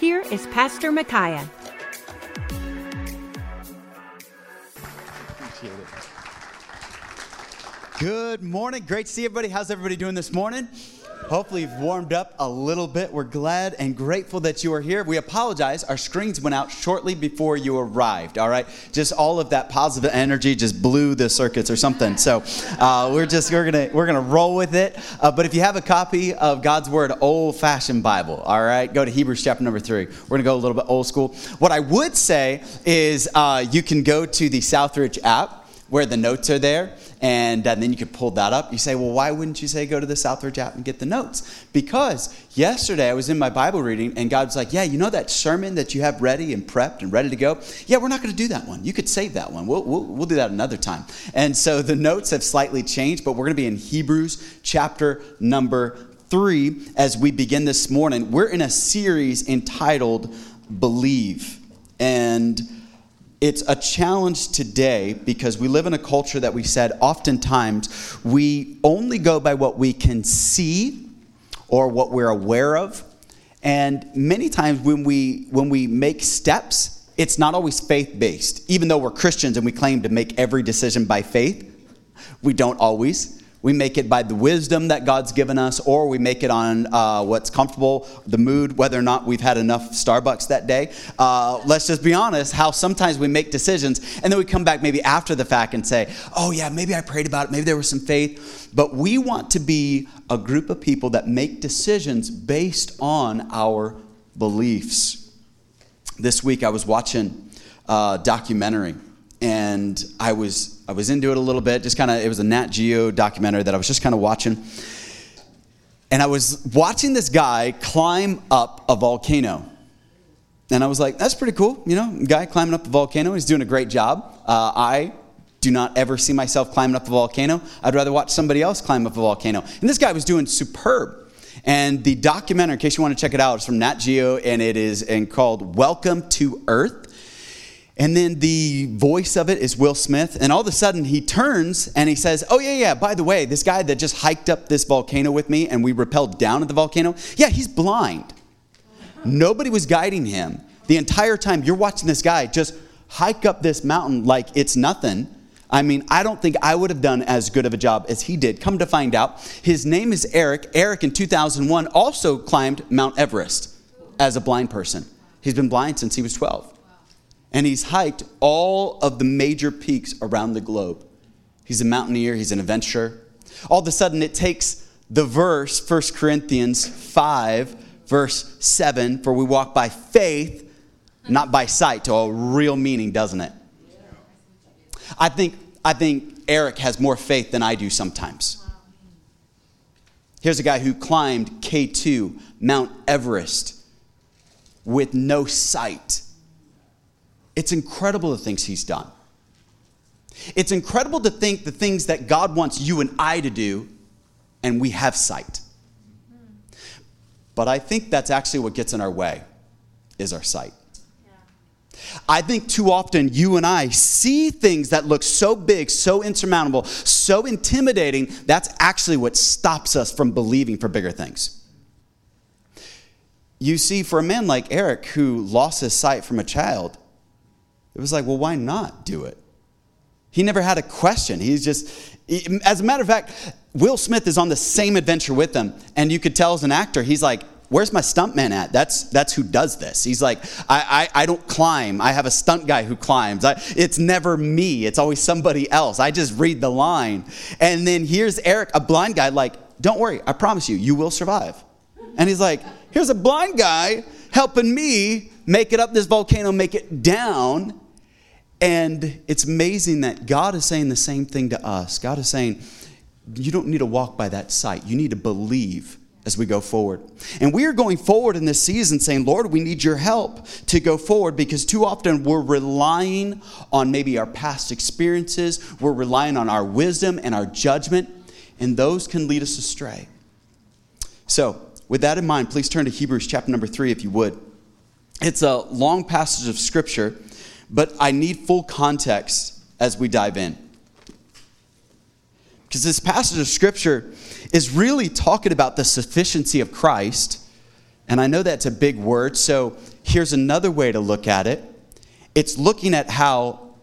here is Pastor Micaiah. Appreciate it. Good morning. Great to see everybody. How's everybody doing this morning? Hopefully you've warmed up a little bit. We're glad and grateful that you are here. We apologize. Our screens went out shortly before you arrived, all right? Just all of that positive energy just blew the circuits or something. So we're gonna roll with it. But if you have a copy of God's Word, old-fashioned Bible, all right? Go to Hebrews chapter number 3. We're going to go a little bit old school. What I would say is you can go to the Southridge app, where the notes are there, and then you can pull that up. You say, well, why wouldn't you say go to the Southridge app and get the notes? Because yesterday I was in my Bible reading, and God was like, yeah, you know that sermon that you have ready and prepped and ready to go? Yeah, we're not going to do that one. You could save that one. We'll do that another time. And so the notes have slightly changed, but we're going to be in Hebrews chapter number 3 as we begin this morning. We're in a series entitled Believe, and it's a challenge today because we live in a culture that we said oftentimes we only go by what we can see or what we're aware of. And many times when we make steps, it's not always faith-based. Even though we're Christians and we claim to make every decision by faith, we don't always. We make it by the wisdom that God's given us, or we make it on what's comfortable, the mood, whether or not we've had enough Starbucks that day. Let's just be honest, how sometimes we make decisions, and then we come back maybe after the fact and say, oh yeah, maybe I prayed about it, maybe there was some faith. But we want to be a group of people that make decisions based on our beliefs. This week I was watching a documentary, and I was into it a little bit. It was a Nat Geo documentary that I was just kind of watching. And I was watching this guy climb up a volcano. And I was like, that's pretty cool. You know, guy climbing up a volcano. He's doing a great job. I do not ever see myself climbing up a volcano. I'd rather watch somebody else climb up a volcano. And this guy was doing superb. And the documentary, in case you want to check it out, is from Nat Geo, and it is called Welcome to Earth. And then the voice of it is Will Smith. And all of a sudden he turns and he says, oh yeah, by the way, this guy that just hiked up this volcano with me and we rappelled down at the volcano, yeah, he's blind. Nobody was guiding him. The entire time you're watching this guy just hike up this mountain like it's nothing. I mean, I don't think I would have done as good of a job as he did. Come to find out, his name is Eric. Eric in 2001 also climbed Mount Everest as a blind person. He's been blind since he was 12. And he's hiked all of the major peaks around the globe. He's a mountaineer. He's an adventurer. All of a sudden, it takes the verse, 1 Corinthians 5, verse 7, for we walk by faith, not by sight, to a real meaning, doesn't it? I think Eric has more faith than I do sometimes. Here's a guy who climbed K2, Mount Everest, with no sight. It's incredible the things he's done. It's incredible to think the things that God wants you and I to do, and we have sight. But I think that's actually what gets in our way, is our sight. Yeah. I think too often you and I see things that look so big, so insurmountable, so intimidating, that's actually what stops us from believing for bigger things. You see, for a man like Eric who lost his sight from a child, it was like, well, why not do it? He never had a question. As a matter of fact, Will Smith is on the same adventure with them. And you could tell as an actor, he's like, where's my stuntman at? That's who does this. He's like, I don't climb. I have a stunt guy who climbs. It's never me. It's always somebody else. I just read the line. And then here's Eric, a blind guy, like, don't worry. I promise you, you will survive. And he's like, here's a blind guy helping me make it up this volcano, make it down. And it's amazing that God is saying the same thing to us. God is saying, you don't need to walk by that sight. You need to believe as we go forward. And we are going forward in this season saying, Lord, we need your help to go forward, because too often we're relying on maybe our past experiences. We're relying on our wisdom and our judgment, and those can lead us astray. So with that in mind, please turn to Hebrews chapter number 3 if you would. It's a long passage of scripture, but I need full context as we dive in, because this passage of scripture is really talking about the sufficiency of Christ. And I know that's a big word, so here's another way to look at it. It's looking at how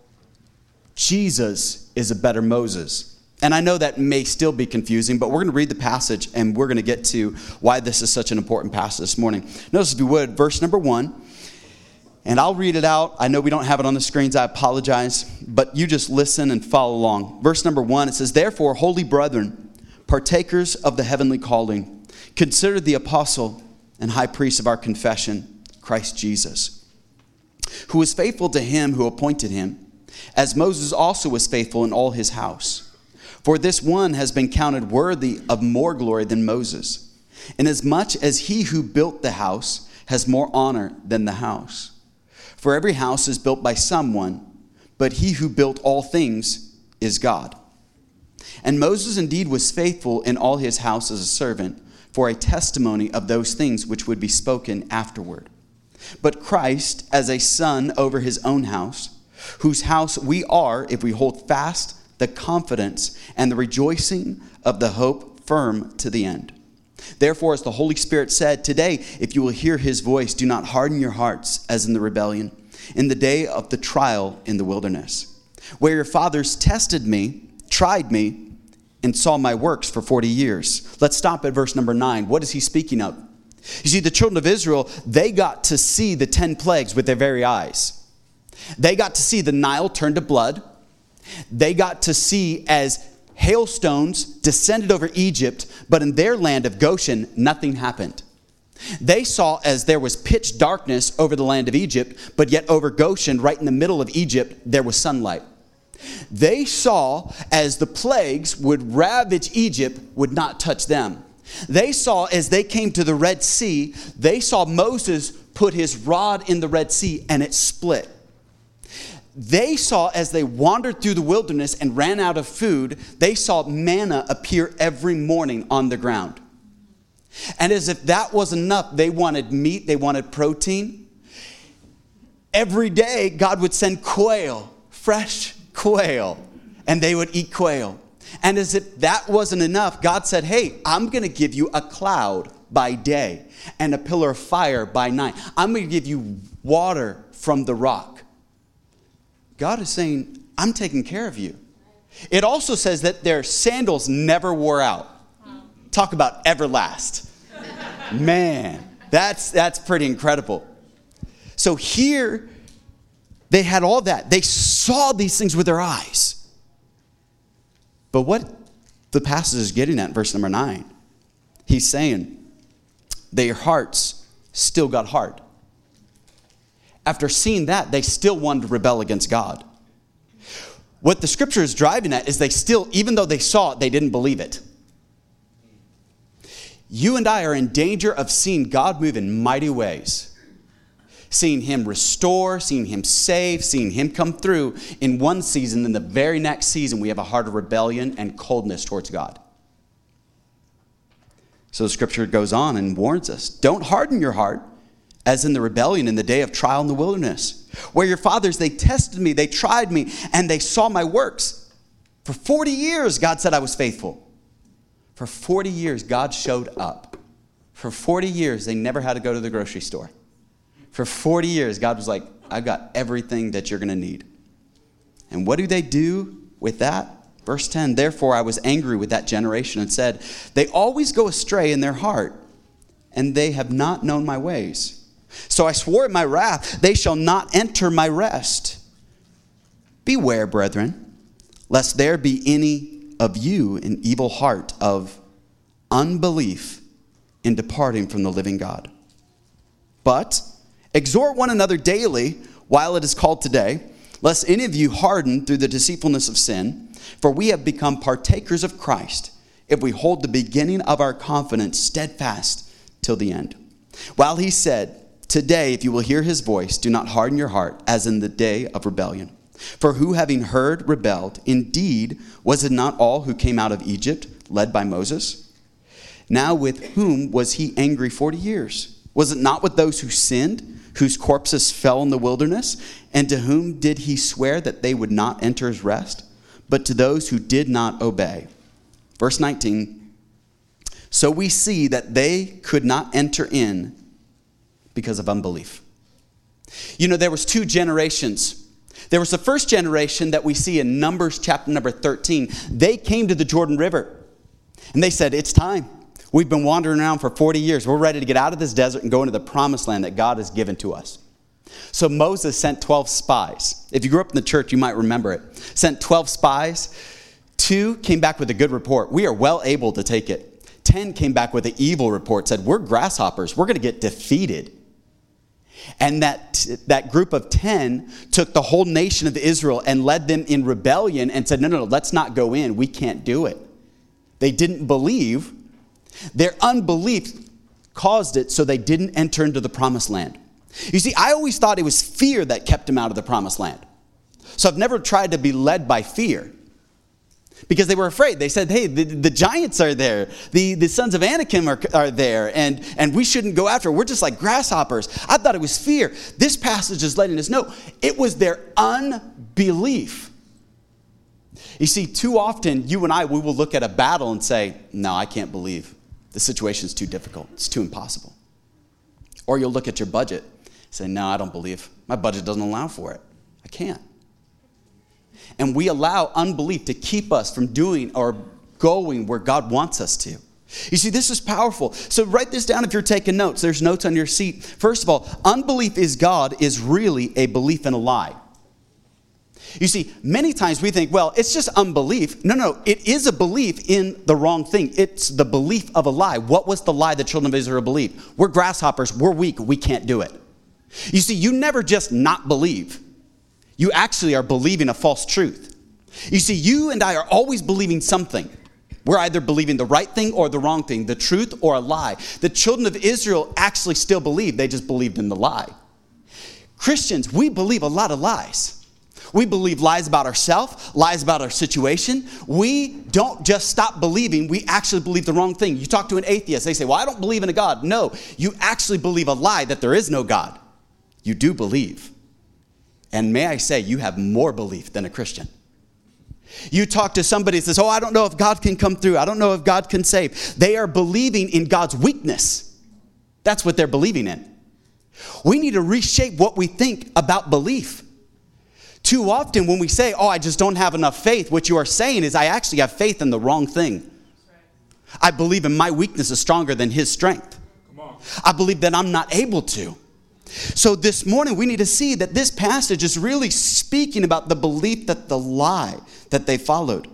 Jesus is a better Moses. And I know that may still be confusing, but we're going to read the passage and we're going to get to why this is such an important passage this morning. Notice, if you would, verse number 1. And I'll read it out. I know we don't have it on the screens. I apologize. But you just listen and follow along. Verse number 1, it says, "Therefore, holy brethren, partakers of the heavenly calling, consider the apostle and high priest of our confession, Christ Jesus, who was faithful to him who appointed him, as Moses also was faithful in all his house. For this one has been counted worthy of more glory than Moses, inasmuch as he who built the house has more honor than the house. For every house is built by someone, but he who built all things is God. And Moses indeed was faithful in all his house as a servant, for a testimony of those things which would be spoken afterward. But Christ as a son over his own house, whose house we are if we hold fast the confidence and the rejoicing of the hope firm to the end. Therefore, as the Holy Spirit said, today, if you will hear his voice, do not harden your hearts as in the rebellion, in the day of the trial in the wilderness, where your fathers tested me, tried me, and saw my works for 40 years. Let's stop at verse number 9. What is he speaking of? You see, the children of Israel, they got to see the 10 plagues with their very eyes. They got to see the Nile turn to blood. They got to see as hailstones descended over Egypt, but in their land of Goshen, nothing happened. They saw as there was pitch darkness over the land of Egypt, but yet over Goshen, right in the middle of Egypt, there was sunlight. They saw as the plagues would ravage Egypt, would not touch them. They saw as they came to the Red Sea, they saw Moses put his rod in the Red Sea and it split. They saw as they wandered through the wilderness and ran out of food, they saw manna appear every morning on the ground. And as if that wasn't enough, they wanted meat, they wanted protein. Every day, God would send quail, fresh quail, and they would eat quail. And as if that wasn't enough, God said, hey, I'm going to give you a cloud by day and a pillar of fire by night. I'm going to give you water from the rock. God is saying, I'm taking care of you. It also says that their sandals never wore out. Talk about everlast. Man, that's pretty incredible. So here, they had all that. They saw these things with their eyes. But what the passage is getting at in verse number 9, he's saying, their hearts still got hard. After seeing that, they still wanted to rebel against God. What the scripture is driving at is they still, even though they saw it, they didn't believe it. You and I are in danger of seeing God move in mighty ways. Seeing him restore, seeing him save, seeing him come through in one season. Then the very next season, we have a heart of rebellion and coldness towards God. So the scripture goes on and warns us, don't harden your heart as in the rebellion in the day of trial in the wilderness, where your fathers, they tested me, they tried me, and they saw my works. For 40 years, God said I was faithful. For 40 years, God showed up. For 40 years, they never had to go to the grocery store. For 40 years, God was like, I've got everything that you're going to need. And what do they do with that? Verse 10, therefore I was angry with that generation and said, they always go astray in their heart, and they have not known my ways. So I swore in my wrath, they shall not enter my rest. Beware, brethren, lest there be any of you an evil heart of unbelief in departing from the living God. But exhort one another daily while it is called today, lest any of you harden through the deceitfulness of sin. For we have become partakers of Christ if we hold the beginning of our confidence steadfast till the end. While he said, today, if you will hear his voice, do not harden your heart as in the day of rebellion. For who, having heard, rebelled? Indeed, was it not all who came out of Egypt, led by Moses? Now with whom was he angry 40 years? Was it not with those who sinned, whose corpses fell in the wilderness? And to whom did he swear that they would not enter his rest? But to those who did not obey. Verse 19, so we see that they could not enter in because of unbelief. You know, there was two generations. There was the first generation that we see in Numbers chapter number 13. They came to the Jordan River and they said, it's time. We've been wandering around for 40 years. We're ready to get out of this desert and go into the promised land that God has given to us. So Moses sent 12 spies. If you grew up in the church, you might remember it. Sent 12 spies. 2 came back with a good report. We are well able to take it. 10 came back with an evil report, said, we're grasshoppers. We're going to get defeated. And that group of 10 took the whole nation of Israel and led them in rebellion and said, no, let's not go in. We can't do it. They didn't believe. Their unbelief caused it, so they didn't enter into the promised land. You see, I always thought it was fear that kept them out of the promised land. So I've never tried to be led by fear because they were afraid. They said, hey, the giants are there. The sons of Anakim are there, and we shouldn't go after them. We're just like grasshoppers. I thought it was fear. This passage is letting us know it was their unbelief. You see, too often, you and I, we will look at a battle and say, no, I can't believe. The situation's too difficult. It's too impossible. Or you'll look at your budget. Say, no, I don't believe. My budget doesn't allow for it. I can't. And we allow unbelief to keep us from doing or going where God wants us to. You see, this is powerful. So write this down if you're taking notes. There's notes on your seat. First of all, unbelief is God is really a belief in a lie. You see, many times we think, well, it's just unbelief. No, it is a belief in the wrong thing. It's the belief of a lie. What was the lie the children of Israel believed? We're grasshoppers. We're weak. We can't do it. You see, you never just not believe. You actually are believing a false truth. You see, you and I are always believing something. We're either believing the right thing or the wrong thing, the truth or a lie. The children of Israel actually still believed. They just believed in the lie. Christians, we believe a lot of lies. We believe lies about ourselves, lies about our situation. We don't just stop believing. We actually believe the wrong thing. You talk to an atheist. They say, well, I don't believe in a God. No, you actually believe a lie that there is no God. You do believe. And may I say, you have more belief than a Christian. You talk to somebody that says, oh, I don't know if God can come through. I don't know if God can save. They are believing in God's weakness. That's what they're believing in. We need to reshape what we think about belief. Too often when we say, oh, I just don't have enough faith, what you are saying is I actually have faith in the wrong thing. I believe in my weakness is stronger than his strength. Come on. I believe that I'm not able to. So this morning we need to see that this passage is really speaking about the belief that the lie that they followed.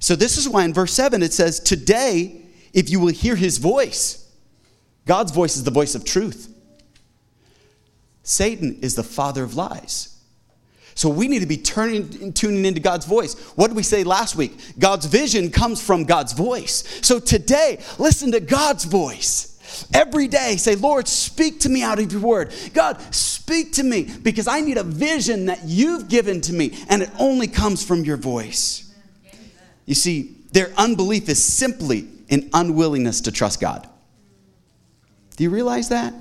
So this is why in verse 7 it says, today, if you will hear his voice. God's voice is the voice of truth. Satan is the father of lies. So we need to be tuning into God's voice. What did we say last week? God's vision comes from God's voice. So today, listen to God's voice. Every day, say, Lord, speak to me out of your word. God, speak to me because I need a vision that you've given to me, and it only comes from your voice. You see, their unbelief is simply an unwillingness to trust God. Do you realize that?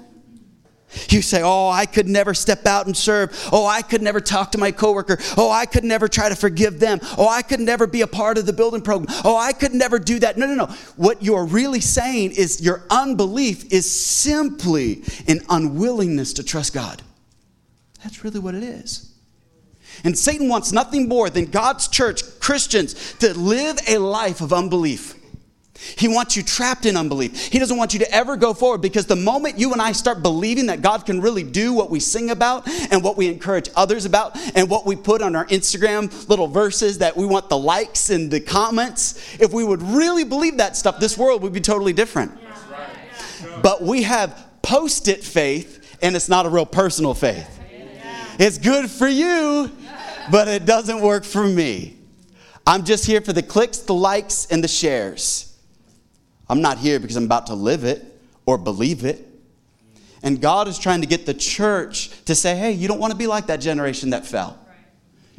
You say, oh, I could never step out and serve. Oh, I could never talk to my coworker. Oh, I could never try to forgive them. Oh, I could never be a part of the building program. Oh, I could never do that. No. What you're really saying is your unbelief is simply an unwillingness to trust God. That's really what it is. And Satan wants nothing more than God's church, Christians, to live a life of unbelief. He wants you trapped in unbelief. He doesn't want you to ever go forward because the moment you and I start believing that God can really do what we sing about and what we encourage others about and what we put on our Instagram little verses that we want the likes and the comments, if we would really believe that stuff, this world would be totally different. But we have post-it faith, and it's not a real personal faith. It's good for you, but it doesn't work for me. I'm just here for the clicks, the likes, and the shares. I'm not here because I'm about to live it or believe it. And God is trying to get the church to say, hey, you don't want to be like that generation that fell.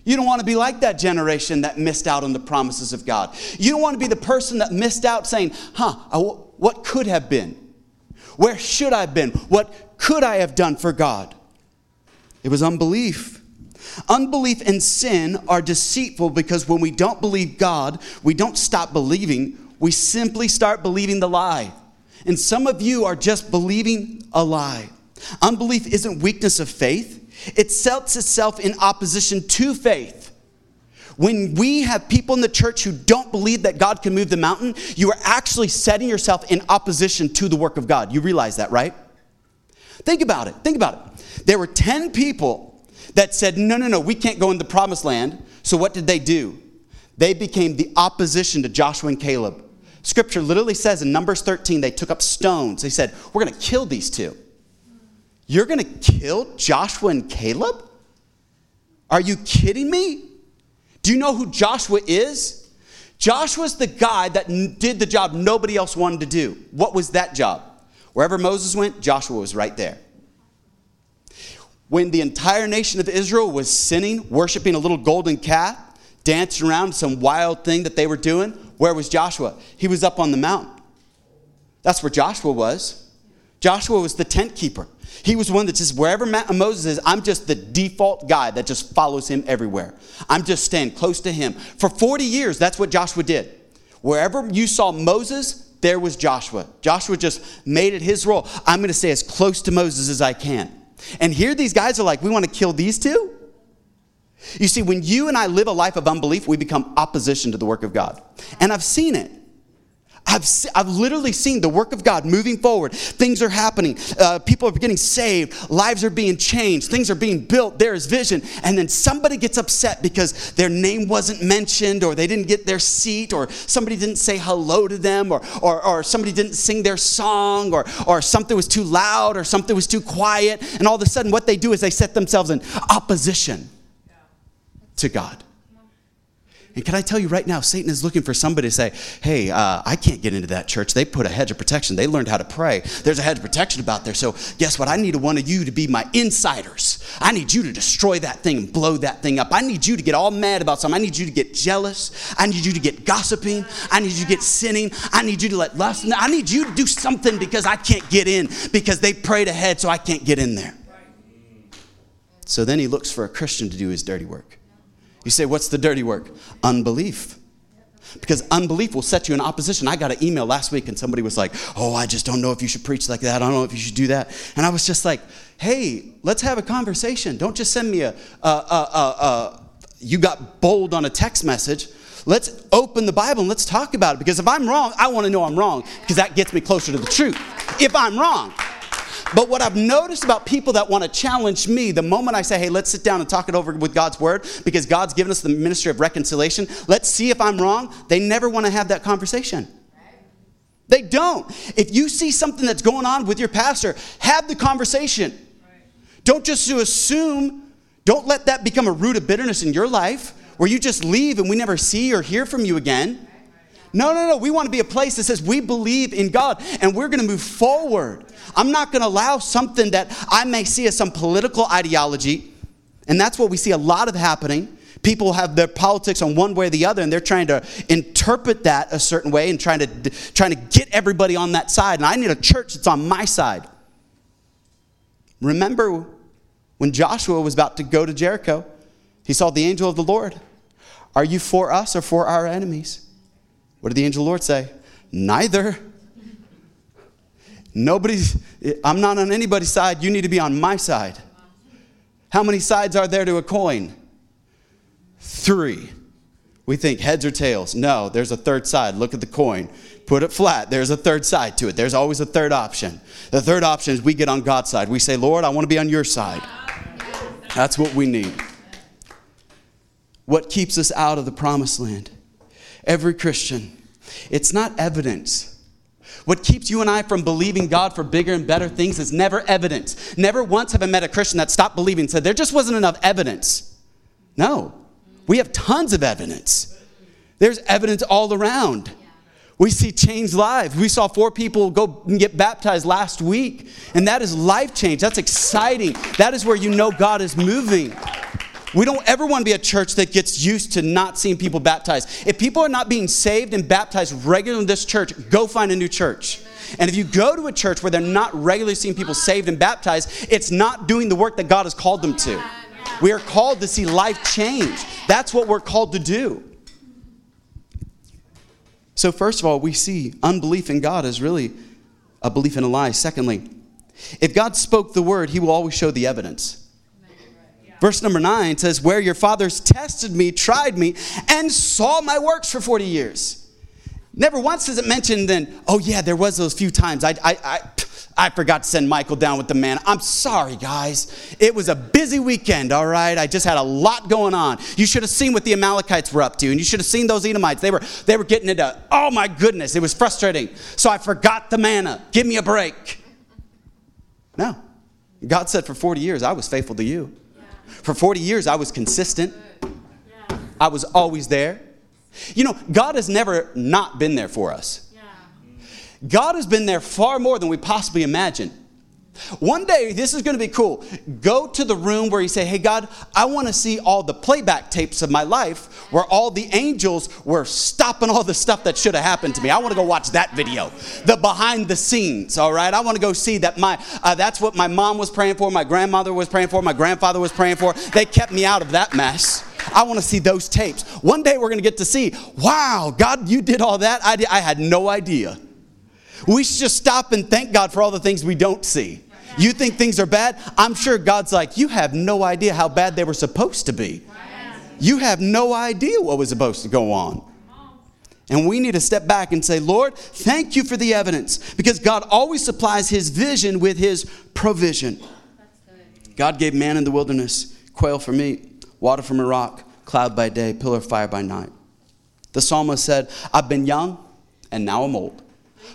You don't want to be like that generation that missed out on the promises of God. You don't want to be the person that missed out saying, what could have been? Where should I have been? What could I have done for God? It was unbelief. Unbelief and sin are deceitful because when we don't believe God, we don't stop believing. We simply start believing the lie. And some of you are just believing a lie. Unbelief isn't weakness of faith. It sets itself in opposition to faith. When we have people in the church who don't believe that God can move the mountain, you are actually setting yourself in opposition to the work of God. You realize that, right? Think about it. There were 10 people that said, no, we can't go in the promised land. So what did they do? They became the opposition to Joshua and Caleb. Scripture literally says in Numbers 13, they took up stones. They said, we're going to kill these two. You're going to kill Joshua and Caleb? Are you kidding me? Do you know who Joshua is? Joshua's the guy that did the job nobody else wanted to do. What was that job? Wherever Moses went, Joshua was right there. When the entire nation of Israel was sinning, worshiping a little golden calf, dancing around some wild thing that they were doing, where was Joshua? He was up on the mountain. That's where Joshua was. Joshua was the tent keeper. He was one that just, wherever Moses is, I'm just the default guy that just follows him everywhere. I'm just staying close to him. For 40 years, that's what Joshua did. Wherever you saw Moses, there was Joshua. Joshua just made it his role. I'm going to stay as close to Moses as I can. And here these guys are like, we want to kill these two? You see, when you and I live a life of unbelief, we become opposition to the work of God. And I've seen it. I've literally seen the work of God moving forward. Things are happening. People are getting saved. Lives are being changed. Things are being built. There is vision. And then somebody gets upset because their name wasn't mentioned, or they didn't get their seat, or somebody didn't say hello to them, or somebody didn't sing their song, or something was too loud, or something was too quiet. And all of a sudden what they do is they set themselves in opposition to God. And can I tell you right now, Satan is looking for somebody to say, hey, I can't get into that church. They put a hedge of protection. They learned how to pray. There's a hedge of protection about there. So guess what? I need one of you to be my insiders. I need you to destroy that thing and blow that thing up. I need you to get all mad about something. I need you to get jealous. I need you to get gossiping. I need you to get sinning. I need you to let lust. I need you to do something because I can't get in because they prayed ahead, so I can't get in there. So then he looks for a Christian to do his dirty work. You say, what's the dirty work? Unbelief. Because unbelief will set you in opposition. I got an email last week and somebody was like, oh, I just don't know if you should preach like that. I don't know if you should do that. And I was just like, hey, let's have a conversation. Don't just send me you got bold on a text message. Let's open the Bible and let's talk about it. Because if I'm wrong, I want to know I'm wrong because that gets me closer to the truth. If I'm wrong. But what I've noticed about people that want to challenge me, the moment I say, hey, let's sit down and talk it over with God's word, because God's given us the ministry of reconciliation, let's see if I'm wrong, they never want to have that conversation. They don't. If you see something that's going on with your pastor, have the conversation. Don't just assume. Don't let that become a root of bitterness in your life where you just leave and we never see or hear from you again. No. We want to be a place that says we believe in God and we're going to move forward. I'm not going to allow something that I may see as some political ideology. And that's what we see a lot of happening. People have their politics on one way or the other, and they're trying to interpret that a certain way and trying to get everybody on that side. And I need a church that's on my side. Remember when Joshua was about to go to Jericho, he saw the angel of the Lord. Are you for us or for our enemies? What did the angel of the Lord say? Neither. I'm not on anybody's side. You need to be on my side. How many sides are there to a coin? 3. We think heads or tails. No, there's a third side. Look at the coin. Put it flat. There's a third side to it. There's always a third option. The third option is we get on God's side. We say, Lord, I want to be on your side. That's what we need. What keeps us out of the promised land? Every Christian, it's not evidence. What keeps you and I from believing God for bigger and better things is never evidence. Never once have I met a Christian that stopped believing and said, there just wasn't enough evidence. No, we have tons of evidence. There's evidence all around. We see changed lives. We saw 4 people go and get baptized last week. And that is life change. That's exciting. That is where you know God is moving. We don't ever want to be a church that gets used to not seeing people baptized. If people are not being saved and baptized regularly in this church, go find a new church. And if you go to a church where they're not regularly seeing people saved and baptized, it's not doing the work that God has called them to. We are called to see life change. That's what we're called to do. So first of all, we see unbelief in God is really a belief in a lie. Secondly, if God spoke the word, he will always show the evidence. Verse number 9 says, where your fathers tested me, tried me, and saw my works for 40 years. Never once does it mention then, oh yeah, there was those few times. I forgot to send Michael down with the man. I'm sorry, guys. It was a busy weekend, all right? I just had a lot going on. You should have seen what the Amalekites were up to, and you should have seen those Edomites. They were getting it up. Oh, my goodness. It was frustrating. So I forgot the manna. Give me a break. No. God said for 40 years, I was faithful to you. For 40 years, I was consistent. I was always there. You know, God has never not been there for us. God has been there far more than we possibly imagine. One day, this is going to be cool. Go to the room where you say, hey, God, I want to see all the playback tapes of my life where all the angels were stopping all the stuff that should have happened to me. I want to go watch that video, the behind the scenes. All right. I want to go see that that's what my mom was praying for. My grandmother was praying for. My grandfather was praying for. They kept me out of that mess. I want to see those tapes. One day we're going to get to see, wow, God, you did all that. I had no idea. We should just stop and thank God for all the things we don't see. You think things are bad? I'm sure God's like, you have no idea how bad they were supposed to be. You have no idea what was supposed to go on. And we need to step back and say, Lord, thank you for the evidence. Because God always supplies his vision with his provision. God gave man in the wilderness quail for meat, water from a rock, cloud by day, pillar of fire by night. The psalmist said, I've been young and now I'm old.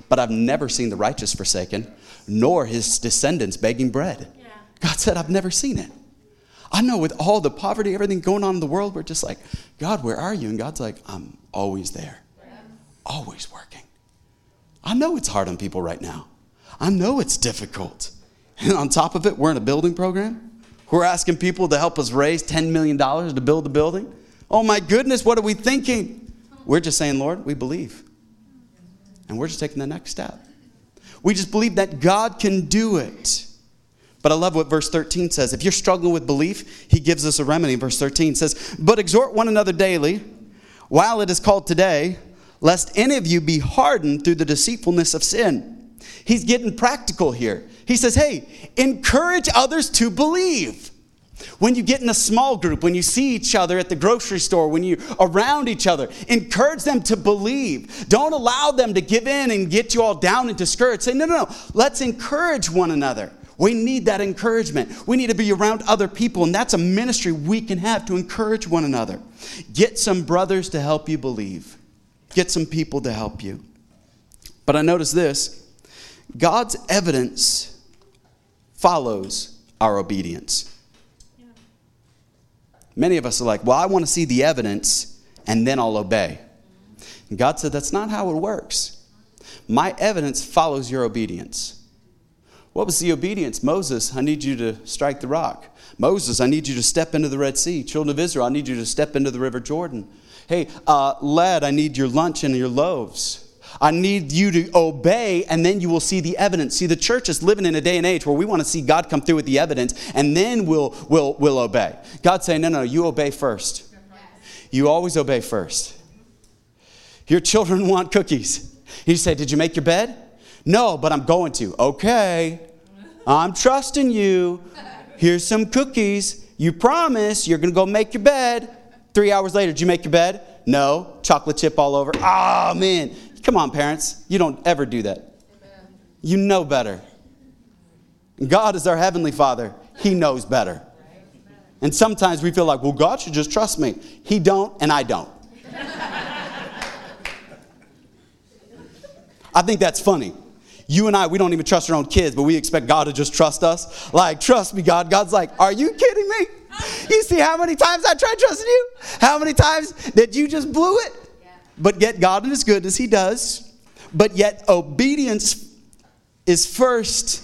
But I've never seen the righteous forsaken, nor his descendants begging bread. Yeah. God said, I've never seen it. I know with all the poverty, everything going on in the world, we're just like, God, where are you? And God's like, I'm always there, always working. I know it's hard on people right now. I know it's difficult. And on top of it, we're in a building program. We're asking people to help us raise $10 million to build the building. Oh my goodness, what are we thinking? We're just saying, Lord, we believe. And we're just taking the next step. We just believe that God can do it. But I love what verse 13 says. If you're struggling with belief, he gives us a remedy. Verse 13 says, but exhort one another daily, while it is called today, lest any of you be hardened through the deceitfulness of sin. He's getting practical here. He says, hey, encourage others to believe. When you get in a small group, when you see each other at the grocery store, when you're around each other, encourage them to believe. Don't allow them to give in and get you all down and discouraged. Say, no. Let's encourage one another. We need that encouragement. We need to be around other people, and that's a ministry we can have to encourage one another. Get some brothers to help you believe. Get some people to help you. But I notice this. God's evidence follows our obedience. Many of us are like, well, I want to see the evidence and then I'll obey. And God said, that's not how it works. My evidence follows your obedience. What was the obedience? Moses, I need you to strike the rock. Moses, I need you to step into the Red Sea. Children of Israel, I need you to step into the River Jordan. Hey, lad, I need your lunch and your loaves. I need you to obey, and then you will see the evidence. See, the church is living in a day and age where we want to see God come through with the evidence, and then we'll obey. God's saying, no, you obey first. You always obey first. Your children want cookies. You say, did you make your bed? No, but I'm going to. Okay, I'm trusting you. Here's some cookies. You promise you're going to go make your bed. 3 hours later, did you make your bed? No, chocolate chip all over. Oh, man. Come on, parents. You don't ever do that. Amen. You know better. God is our Heavenly Father. He knows better. And sometimes we feel like, well, God should just trust me. He don't, and I don't. I think that's funny. You and I, we don't even trust our own kids, but we expect God to just trust us. Like, trust me, God. God's like, are you kidding me? You see how many times I tried trusting you? How many times did you just blew it? But yet God in his goodness, he does. But yet obedience is first,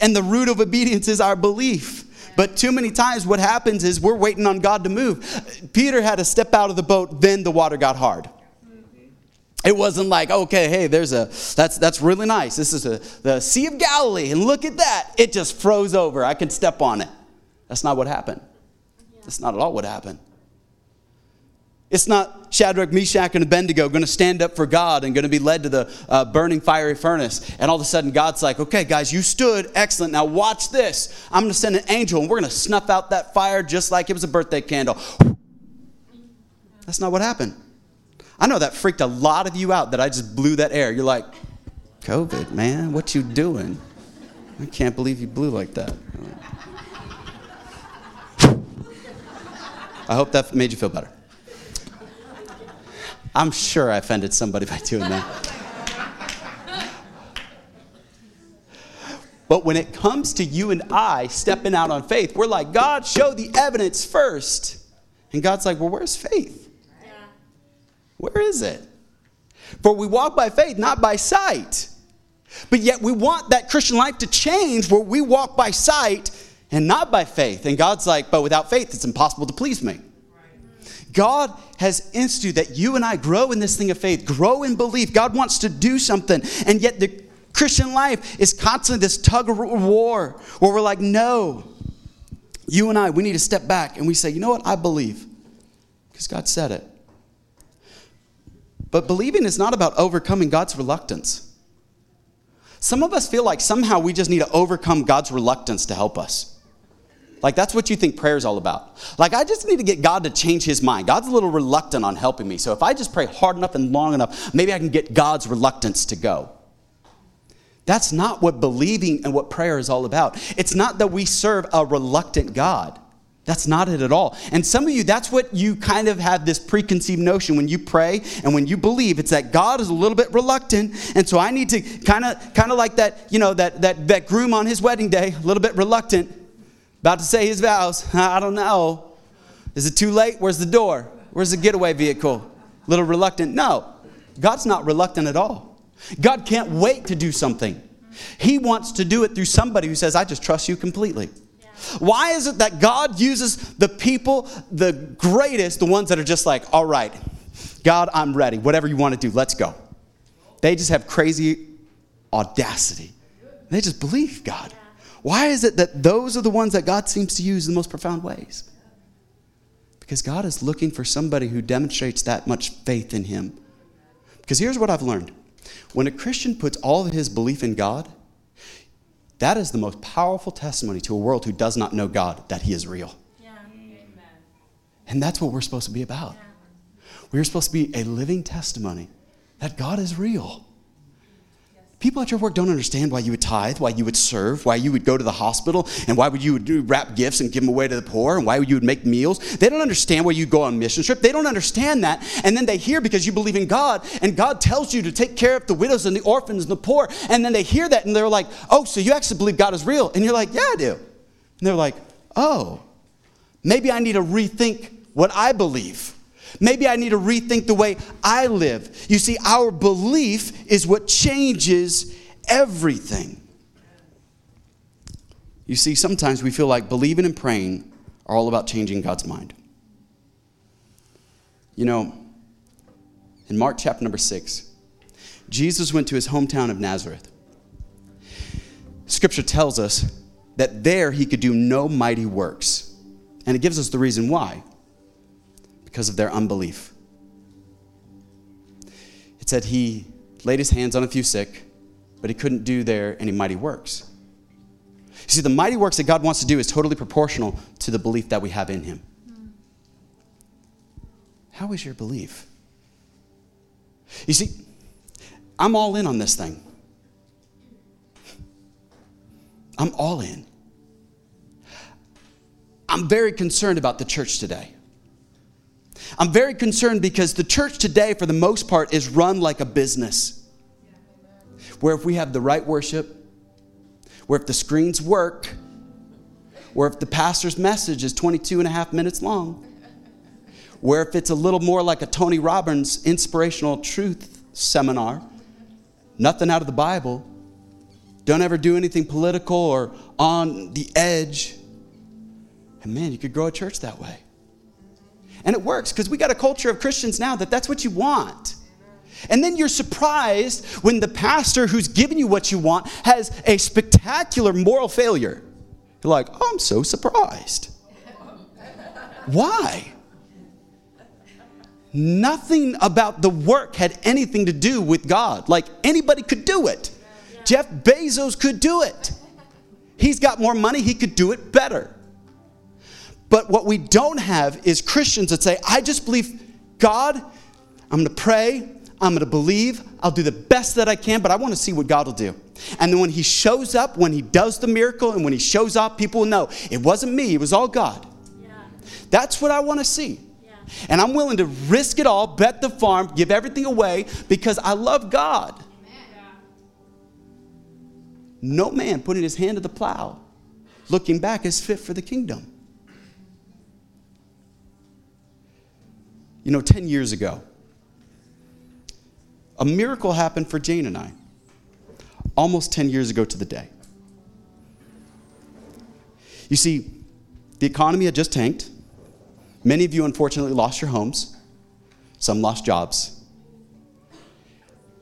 and the root of obedience is our belief. But too many times what happens is we're waiting on God to move. Peter had to step out of the boat, then the water got hard. It wasn't like, okay, hey, that's really nice. This is the Sea of Galilee, and look at that. It just froze over. I can step on it. That's not what happened. That's not at all what happened. It's not Shadrach, Meshach, and Abednego going to stand up for God and going to be led to the burning fiery furnace. And all of a sudden, God's like, okay, guys, you stood. Excellent. Now watch this. I'm going to send an angel, and we're going to snuff out that fire just like it was a birthday candle. That's not what happened. I know that freaked a lot of you out that I just blew that air. You're like, COVID, man, what you doing? I can't believe you blew like that. I hope that made you feel better. I'm sure I offended somebody by doing that. But when it comes to you and I stepping out on faith, we're like, God, show the evidence first. And God's like, well, where's faith? Yeah. Where is it? For we walk by faith, not by sight. But yet we want that Christian life to change where we walk by sight and not by faith. And God's like, but without faith, it's impossible to please me. God has instituted that you and I grow in this thing of faith, grow in belief. God wants to do something. And yet the Christian life is constantly this tug of war where we're like, no, you and I, we need to step back. And we say, you know what? I believe because God said it. But believing is not about overcoming God's reluctance. Some of us feel like somehow we just need to overcome God's reluctance to help us. Like, that's what you think prayer is all about. Like, I just need to get God to change his mind. God's a little reluctant on helping me. So if I just pray hard enough and long enough, maybe I can get God's reluctance to go. That's not what believing and what prayer is all about. It's not that we serve a reluctant God. That's not it at all. And some of you, that's what you kind of have this preconceived notion when you pray and when you believe. It's that God is a little bit reluctant. And so I need to kind of like that, you know, that groom on his wedding day, a little bit reluctant. About to say his vows. I don't know. Is it too late? Where's the door? Where's the getaway vehicle? A little reluctant. No, God's not reluctant at all. God can't wait to do something. He wants to do it through somebody who says, I just trust you completely. Yeah. Why is it that God uses the people, the greatest, the ones that are just like, all right, God, I'm ready. Whatever you want to do, let's go. They just have crazy audacity. They just believe God. Why is it that those are the ones that God seems to use in the most profound ways? Because God is looking for somebody who demonstrates that much faith in him. Because here's what I've learned. When a Christian puts all of his belief in God, that is the most powerful testimony to a world who does not know God, that he is real. Yeah. Amen. And that's what we're supposed to be about. Yeah. We're supposed to be a living testimony that God is real. People at your work don't understand why you would tithe, why you would serve, why you would go to the hospital, and why you would wrap gifts and give them away to the poor, and why you would make meals. They don't understand why you go on a mission trip. They don't understand that. And then they hear because you believe in God, and God tells you to take care of the widows and the orphans and the poor. And then they hear that, and they're like, oh, so you actually believe God is real? And you're like, yeah, I do. And they're like, oh, maybe I need to rethink what I believe. Maybe I need to rethink the way I live. You see, our belief is what changes everything. You see, sometimes we feel like believing and praying are all about changing God's mind. You know, in Mark chapter number 6, Jesus went to his hometown of Nazareth. Scripture tells us that there he could do no mighty works. And it gives us the reason why. Because of their unbelief. It said he laid his hands on a few sick, but he couldn't do there any mighty works. You see, the mighty works that God wants to do is totally proportional to the belief that we have in him. How is your belief? You see, I'm all in on this thing. I'm all in. I'm very concerned about the church today. I'm very concerned because the church today, for the most part, is run like a business. Where if we have the right worship, where if the screens work, where if the pastor's message is 22 and a half minutes long, where if it's a little more like a Tony Robbins inspirational truth seminar, nothing out of the Bible, don't ever do anything political or on the edge. And man, you could grow a church that way. And it works because we got a culture of Christians now that's what you want. And then you're surprised when the pastor who's giving you what you want has a spectacular moral failure. You're like, oh, I'm so surprised. Why? Nothing about the work had anything to do with God. Like anybody could do it. Jeff Bezos could do it. He's got more money. He could do it better. But what we don't have is Christians that say, I just believe God. I'm going to pray. I'm going to believe. I'll do the best that I can, but I want to see what God will do. And then when he shows up, when he does the miracle, and when he shows up, people will know it wasn't me. It was all God. Yeah. That's what I want to see. Yeah. And I'm willing to risk it all, bet the farm, give everything away because I love God. No man putting his hand to the plow, looking back, is fit for the kingdom. 10 years ago, a miracle happened for Jane and I. Almost 10 years ago to the day. You see, the economy had just tanked. Many of you, unfortunately, lost your homes. Some lost jobs.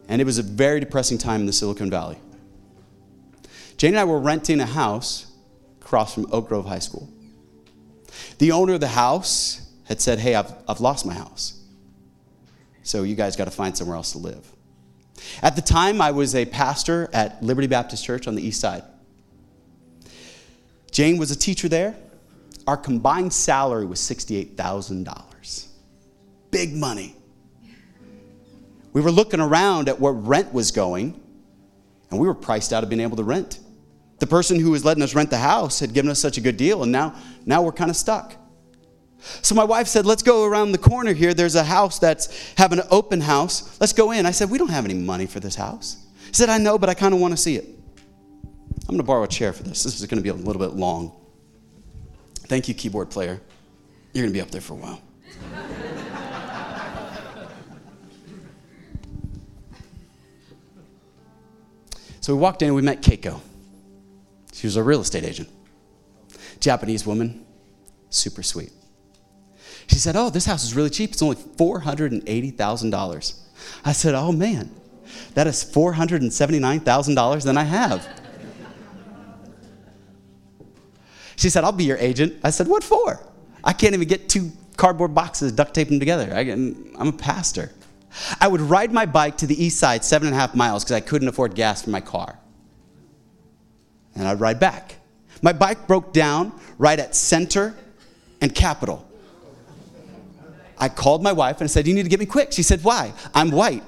And it was a very depressing time in the Silicon Valley. Jane and I were renting a house across from Oak Grove High School. The owner of the house had said, hey, I've lost my house. So you guys got to find somewhere else to live. At the time, I was a pastor at Liberty Baptist Church on the east side. Jane was a teacher there. Our combined salary was $68,000. Big money. We were looking around at where rent was going, and we were priced out of being able to rent. The person who was letting us rent the house had given us such a good deal, and now we're kind of stuck. So my wife said, let's go around the corner here. There's a house that's having an open house. Let's go in. I said, we don't have any money for this house. She said, I know, but I kind of want to see it. I'm going to borrow a chair for this. This is going to be a little bit long. Thank you, keyboard player. You're going to be up there for a while. So we walked in and we met Keiko. She was a real estate agent. Japanese woman. Super sweet. She said, oh, this house is really cheap. It's only $480,000. I said, oh, man, that is $479,000 than I have. She said, I'll be your agent. I said, what for? I can't even get two cardboard boxes, duct tape them together. I'm a pastor. I would ride my bike to the east side 7.5 miles because I couldn't afford gas for my car. And I'd ride back. My bike broke down right at Center and Capitol. I called my wife and said, you need to get me quick. She said, why? I'm white.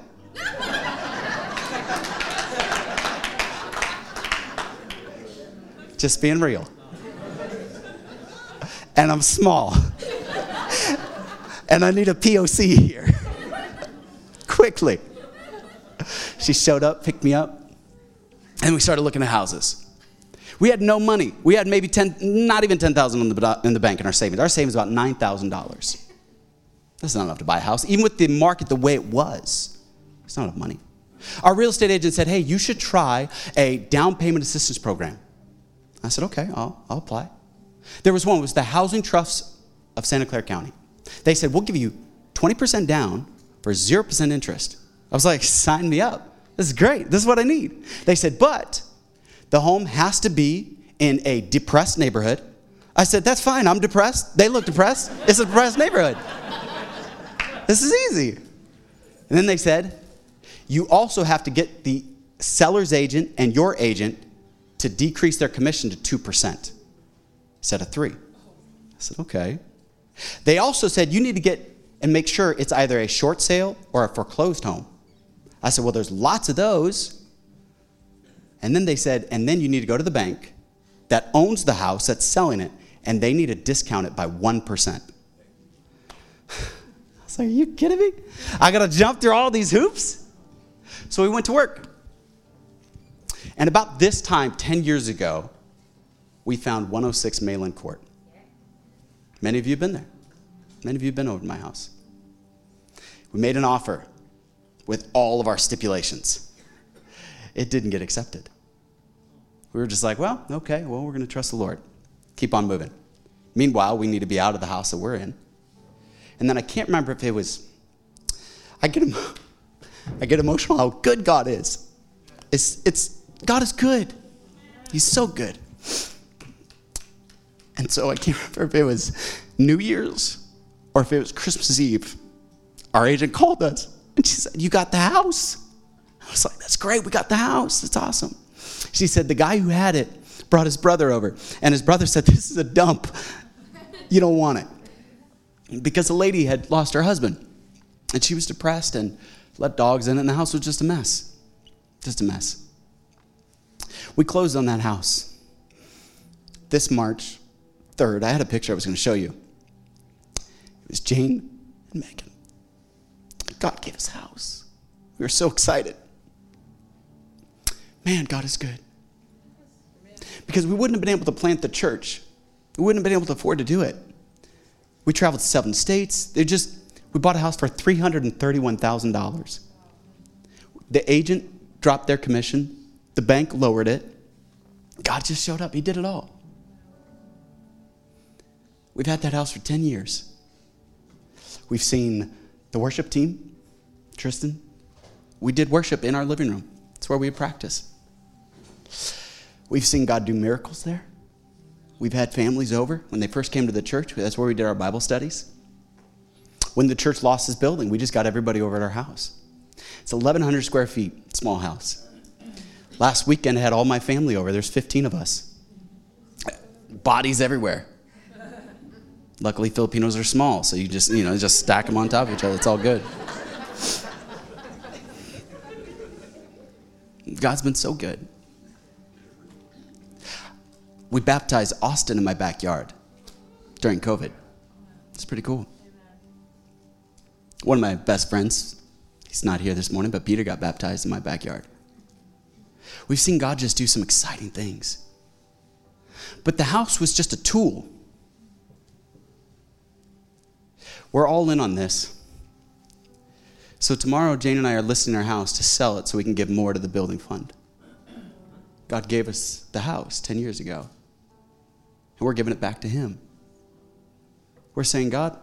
Just being real. And I'm small. And I need a POC here. Quickly. She showed up, picked me up, and we started looking at houses. We had no money. We had maybe not even $10,000 in the bank in our savings. Our savings was about $9,000. That's not enough to buy a house. Even with the market the way it was, it's not enough money. Our real estate agent said, hey, you should try a down payment assistance program. I said, okay, I'll apply. There was one. It was the Housing Trusts of Santa Clara County. They said, we'll give you 20% down for 0% interest. I was like, sign me up. This is great. This is what I need. They said, but the home has to be in a depressed neighborhood. I said, that's fine. I'm depressed. They look depressed. It's a depressed neighborhood. This is easy. And then they said, you also have to get the seller's agent and your agent to decrease their commission to 2% instead of 3%. I said, okay. They also said, you need to get and make sure it's either a short sale or a foreclosed home. I said, well, there's lots of those. And then they said, and then you need to go to the bank that owns the house that's selling it, and they need to discount it by 1%. I was like, are you kidding me? I got to jump through all these hoops? So we went to work. And about this time, 10 years ago, we found 106 Malin Court. Many of you have been there. Many of you have been over to my house. We made an offer with all of our stipulations. It didn't get accepted. We were just like, well, okay, well, we're going to trust the Lord. Keep on moving. Meanwhile, we need to be out of the house that we're in. And then I can't remember if it was, I get emotional how good God is. God is good. He's so good. And so I can't remember if it was New Year's or if it was Christmas Eve. Our agent called us and she said, you got the house? I was like, that's great. We got the house. It's awesome. She said, the guy who had it brought his brother over. And his brother said, this is a dump. You don't want it. Because the lady had lost her husband. And she was depressed and let dogs in it. And the house was just a mess. Just a mess. We closed on that house. This March 3rd, I had a picture I was going to show you. It was Jane and Megan. God gave us a house. We were so excited. Man, God is good. Because we wouldn't have been able to plant the church. We wouldn't have been able to afford to do it. We traveled to 7 states. We bought a house for $331,000. The agent dropped their commission. The bank lowered it. God just showed up. He did it all. We've had that house for 10 years. We've seen the worship team, Tristan. We did worship in our living room. It's where we practice. We've seen God do miracles there. We've had families over. When they first came to the church, that's where we did our Bible studies. When the church lost its building, we just got everybody over at our house. It's 1,100 square feet, small house. Last weekend, I had all my family over. There's 15 of us. Bodies everywhere. Luckily, Filipinos are small, so you just stack them on top of each other. It's all good. God's been so good. We baptized Austin in my backyard during COVID. It's pretty cool. One of my best friends, he's not here this morning, but Peter got baptized in my backyard. We've seen God just do some exciting things. But the house was just a tool. We're all in on this. So tomorrow, Jane and I are listing our house to sell it so we can give more to the building fund. God gave us the house 10 years ago, and we're giving it back to him. We're saying, God,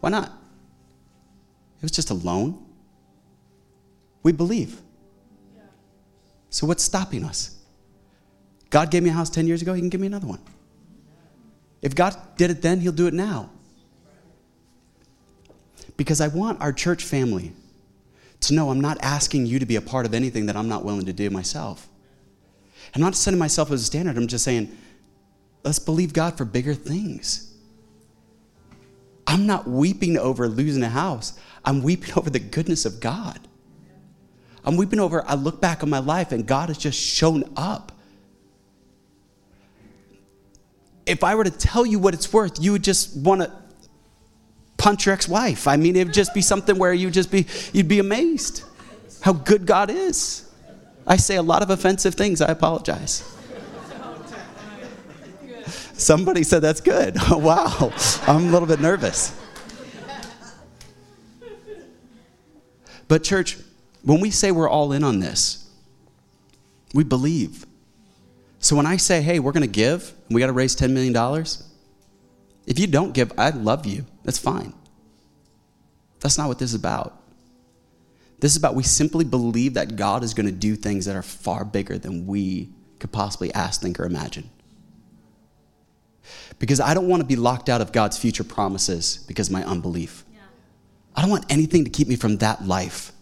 why not? It was just a loan. We believe. So what's stopping us? God gave me a house 10 years ago. He can give me another one. If God did it then, he'll do it now. Because I want our church family to know I'm not asking you to be a part of anything that I'm not willing to do myself. I'm not setting myself as a standard. I'm just saying, let's believe God for bigger things. I'm not weeping over losing a house. I'm weeping over the goodness of God. I'm weeping over, I look back on my life and God has just shown up. If I were to tell you what it's worth, you would just want to punch your ex-wife. I mean, it would just be something where you'd be amazed how good God is. I say a lot of offensive things. I apologize. Somebody said that's good. Oh, wow. I'm a little bit nervous. But church, when we say we're all in on this, we believe. So when I say, hey, we're going to give, and we got to raise $10 million, if you don't give, I love you. That's fine. That's not what this is about. This is about we simply believe that God is going to do things that are far bigger than we could possibly ask, think, or imagine. Because I don't want to be locked out of God's future promises because of my unbelief. Yeah. I don't want anything to keep me from that life.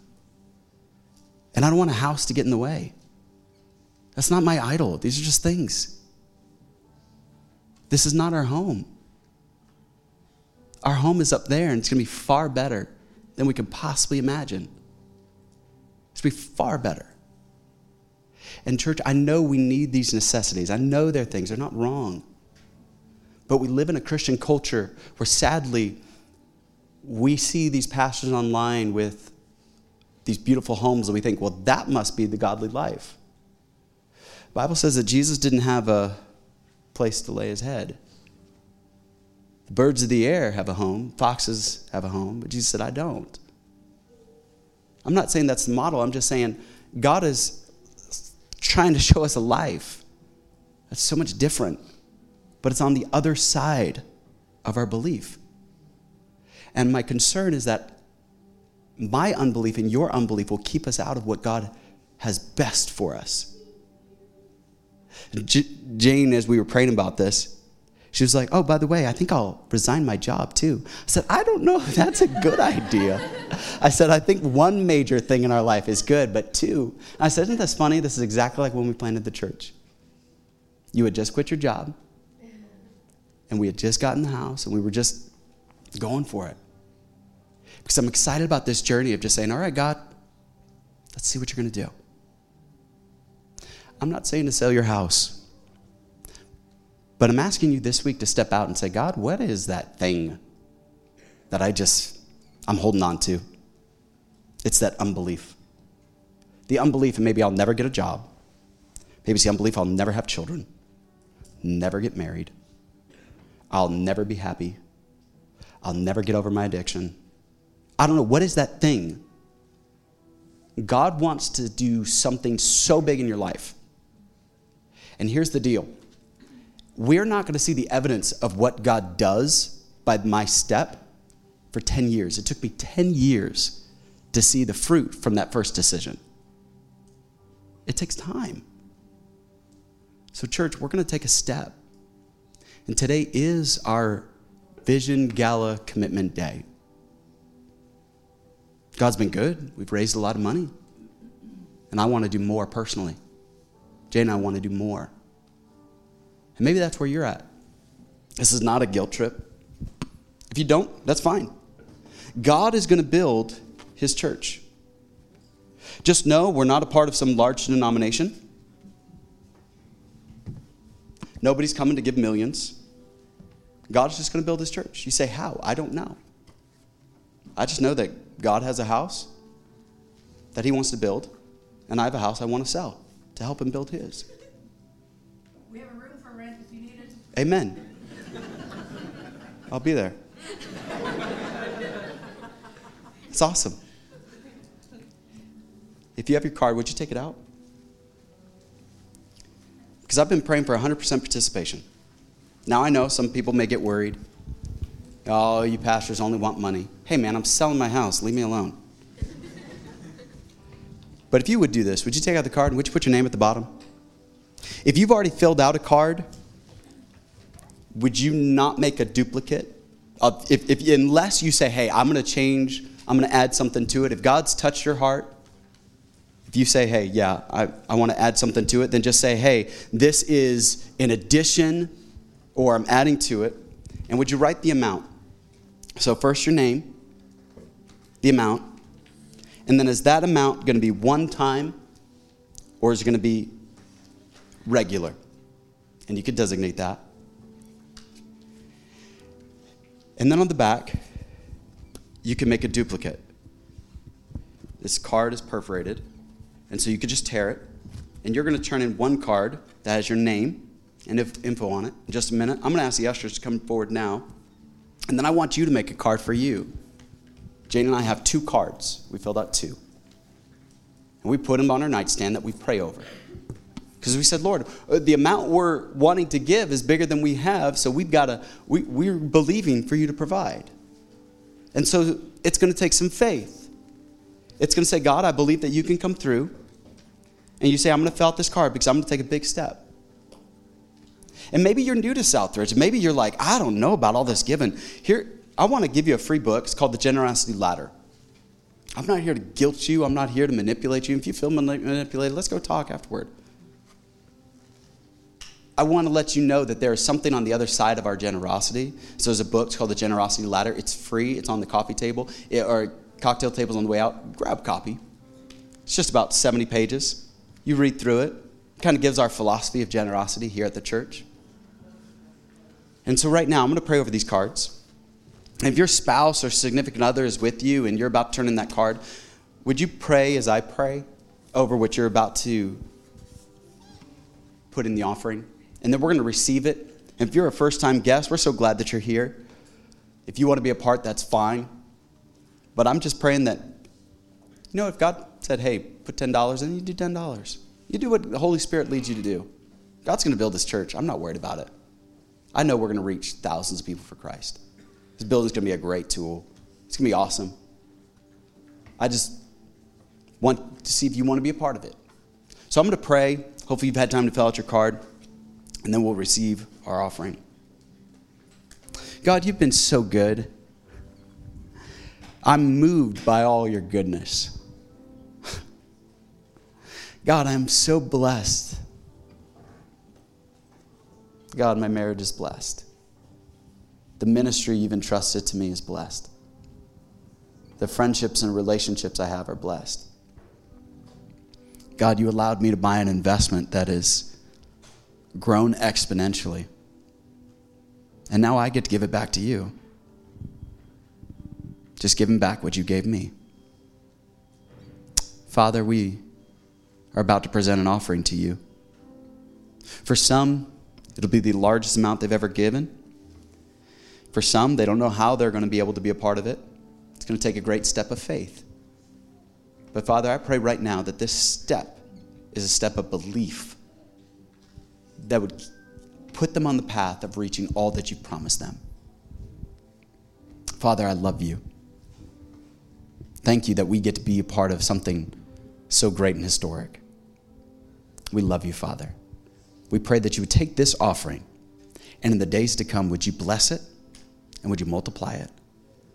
And I don't want a house to get in the way. That's not my idol. These are just things. This is not our home. Our home is up there, and it's going to be far better than we could possibly imagine. It's going to be far better. And church, I know we need these necessities. I know they're things. They're not wrong. But we live in a Christian culture where, sadly, we see these pastors online with these beautiful homes, and we think, well, that must be the godly life. The Bible says that Jesus didn't have a place to lay his head. Birds of the air have a home, foxes have a home, but Jesus said, I don't. I'm not saying that's the model. I'm just saying God is trying to show us a life that's so much different, but it's on the other side of our belief. And my concern is that my unbelief and your unbelief will keep us out of what God has best for us. Jane, as we were praying about this, she was like, oh, by the way, I think I'll resign my job too. I said, I don't know if that's a good idea. I said, I think one major thing in our life is good, but two. I said, isn't this funny? This is exactly like when we planted the church. You had just quit your job, and we had just gotten the house, and we were just going for it. Because I'm excited about this journey of just saying, all right, God, let's see what you're going to do. I'm not saying to sell your house, but I'm asking you this week to step out and say, God, what is that thing that I'm holding on to? It's that unbelief. The unbelief, and maybe I'll never get a job. Maybe it's the unbelief I'll never have children, never get married. I'll never be happy. I'll never get over my addiction. I don't know. What is that thing? God wants to do something so big in your life. And here's the deal. We're not going to see the evidence of what God does by my step for 10 years. It took me 10 years to see the fruit from that first decision. It takes time. So church, we're going to take a step. And today is our Vision Gala Commitment Day. God's been good. We've raised a lot of money. And I want to do more personally. Jane and I want to do more. And maybe that's where you're at. This is not a guilt trip. If you don't, that's fine. God is going to build his church. Just know we're not a part of some large denomination. Nobody's coming to give millions. God's just going to build his church. You say, how? I don't know. I just know that God has a house that he wants to build, and I have a house I want to sell to help him build his. We have a room for rent if you need it. Amen. I'll be there. It's awesome. If you have your card, would you take it out? Because I've been praying for 100% participation. Now I know some people may get worried. Oh, you pastors only want money. Hey, man, I'm selling my house. Leave me alone. But if you would do this, would you take out the card and would you put your name at the bottom? If you've already filled out a card, would you not make a duplicate? Unless you say, hey, I'm going to change. I'm going to add something to it. If God's touched your heart, if you say, hey, yeah, I want to add something to it, then just say, hey, this is in addition or I'm adding to it. And would you write the amount? So first your name, the amount, and then is that amount going to be one time or is it going to be regular? And you could designate that. And then on the back, you can make a duplicate. This card is perforated, and so you could just tear it, and you're going to turn in one card that has your name and info on it. In just a minute, I'm going to ask the ushers to come forward now. And then I want you to make a card for you. Jane and I have 2 cards. We filled out 2. And we put them on our nightstand that we pray over. Because we said, Lord, the amount we're wanting to give is bigger than we have, so we're believing for you to provide. And so it's going to take some faith. It's going to say, God, I believe that you can come through. And you say, I'm going to fill out this card because I'm going to take a big step. And maybe you're new to Southridge. Maybe you're like, I don't know about all this giving. Here, I want to give you a free book. It's called The Generosity Ladder. I'm not here to guilt you. I'm not here to manipulate you. If you feel manipulated, let's go talk afterward. I want to let you know that there is something on the other side of our generosity. So there's a book. It's called The Generosity Ladder. It's free. It's on the coffee table or cocktail tables on the way out. Grab a copy. It's just about 70 pages. You read through it. It kind of gives our philosophy of generosity here at the church. And so right now, I'm going to pray over these cards. If your spouse or significant other is with you and you're about to turn in that card, would you pray as I pray over what you're about to put in the offering? And then we're going to receive it. And if you're a first-time guest, we're so glad that you're here. If you want to be a part, that's fine. But I'm just praying that You know, if God said, hey, put $10 in, you do $10. You do what the Holy Spirit leads you to do. God's going to build this church. I'm not worried about it. I know we're going to reach thousands of people for Christ. This building's going to be a great tool. It's going to be awesome. I just want to see if you want to be a part of it. So I'm going to pray. Hopefully you've had time to fill out your card, and then we'll receive our offering. God, you've been so good. I'm moved by all your goodness. God, I'm so blessed. God, my marriage is blessed. The ministry you've entrusted to me is blessed. The friendships and relationships I have are blessed. God, you allowed me to buy an investment that has grown exponentially. And now I get to give it back to you. Just giving back what you gave me. Father, we are about to present an offering to you. For some, it'll be the largest amount they've ever given. For some, they don't know how they're going to be able to be a part of it. It's going to take a great step of faith. But Father, I pray right now that this step is a step of belief that would put them on the path of reaching all that you promised them. Father, I love you. Thank you that we get to be a part of something so great and historic. We love you, Father. We pray that you would take this offering, and in the days to come, would you bless it and would you multiply it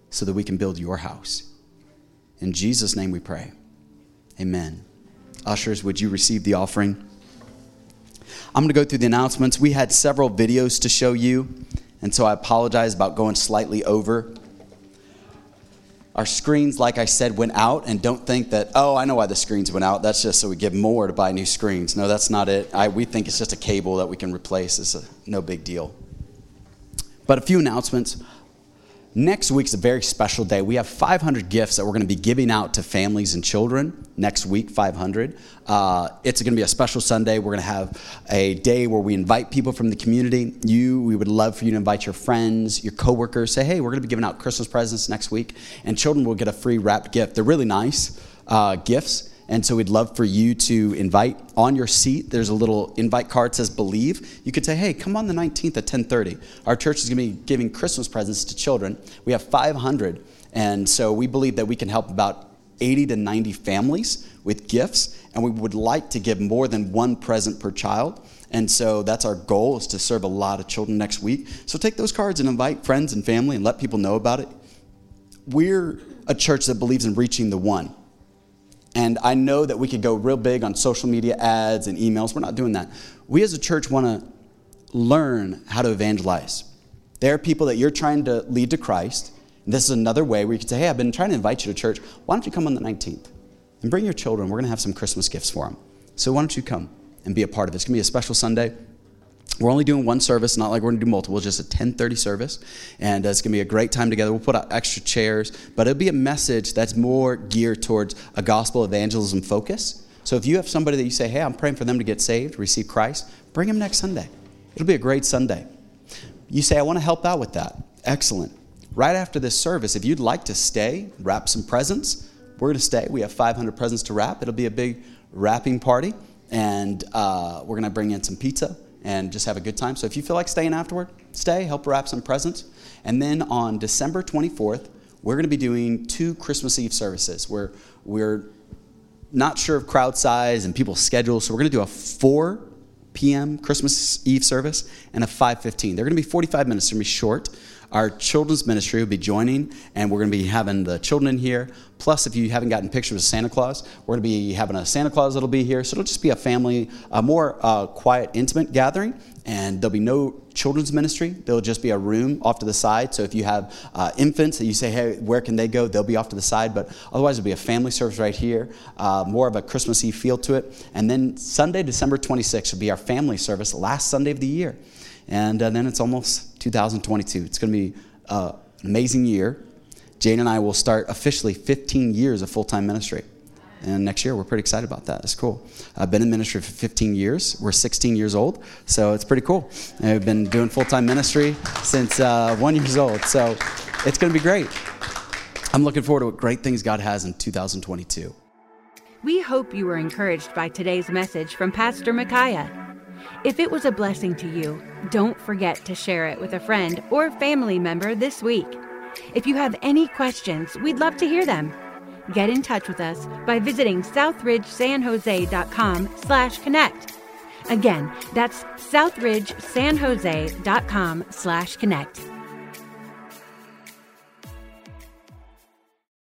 so that we can build your house. In Jesus' name we pray. Amen. Ushers, would you receive the offering? I'm going to go through the announcements. We had several videos to show you, and so I apologize about going slightly over. Our screens, like I said, went out, and don't think that, oh, I know why the screens went out. That's just so we give more to buy new screens. No, that's not it. We think it's just a cable that we can replace. It's no big deal. But a few announcements. Next week's a very special day. We have 500 gifts that we're going to be giving out to families and children. Next week, 500. It's going to be a special Sunday. We're going to have a day where we invite people from the community. We would love for you to invite your friends, your coworkers. Say, hey, we're going to be giving out Christmas presents next week. And children will get a free wrapped gift. They're really nice gifts. And so we'd love for you to invite. On your seat, there's a little invite card that says Believe. You could say, hey, come on the 19th at 10:30. Our church is going to be giving Christmas presents to children. We have 500. And so we believe that we can help about 80 to 90 families with gifts. And we would like to give more than one present per child. And so that's our goal, is to serve a lot of children next week. So take those cards and invite friends and family and let people know about it. We're a church that believes in reaching the one. And I know that we could go real big on social media ads and emails. We're not doing that. We as a church want to learn how to evangelize. There are people that you're trying to lead to Christ. And this is another way where you could say, hey, I've been trying to invite you to church. Why don't you come on the 19th? And bring your children. We're going to have some Christmas gifts for them. So why don't you come and be a part of it? It's going to be a special Sunday. We're only doing one service, not like we're going to do multiple, just a 10:30 service, and it's going to be a great time together. We'll put out extra chairs, but it'll be a message that's more geared towards a gospel evangelism focus. So if you have somebody that you say, hey, I'm praying for them to get saved, receive Christ, bring them next Sunday. It'll be a great Sunday. You say, I want to help out with that. Excellent. Right after this service, if you'd like to stay, wrap some presents, we're going to stay. We have 500 presents to wrap. It'll be a big wrapping party, and we're going to bring in some pizza and just have a good time. So if you feel like staying afterward, stay, help wrap some presents. And then on December 24th, we're going to be doing 2 Christmas Eve services. We're not sure of crowd size and people's schedules, so we're going to do a 4 p.m. Christmas Eve service and a 5:15. They're going to be 45 minutes, they're going to be short. Our children's ministry will be joining, and we're going to be having the children in here. Plus, if you haven't gotten pictures of Santa Claus, we're going to be having a Santa Claus that'll be here. So it'll just be a family, a more quiet, intimate gathering, and there'll be no children's ministry. There'll just be a room off to the side. So if you have infants that you say, hey, where can they go? They'll be off to the side, but otherwise it'll be a family service right here, more of a Christmas Eve feel to it. And then Sunday, December 26th, will be our family service, last Sunday of the year. And then it's almost 2022. It's going to be an amazing year. Jane and I will start officially 15 years of full-time ministry. And next year, we're pretty excited about that. It's cool. I've been in ministry for 15 years. We're 16 years old, so it's pretty cool. And we've been doing full-time ministry since 1 year old. So it's going to be great. I'm looking forward to what great things God has in 2022. We hope you were encouraged by today's message from Pastor Micaiah. If it was a blessing to you, don't forget to share it with a friend or family member this week. If you have any questions, we'd love to hear them. Get in touch with us by visiting southridgesanjose.com/connect. Again, that's southridgesanjose.com/connect.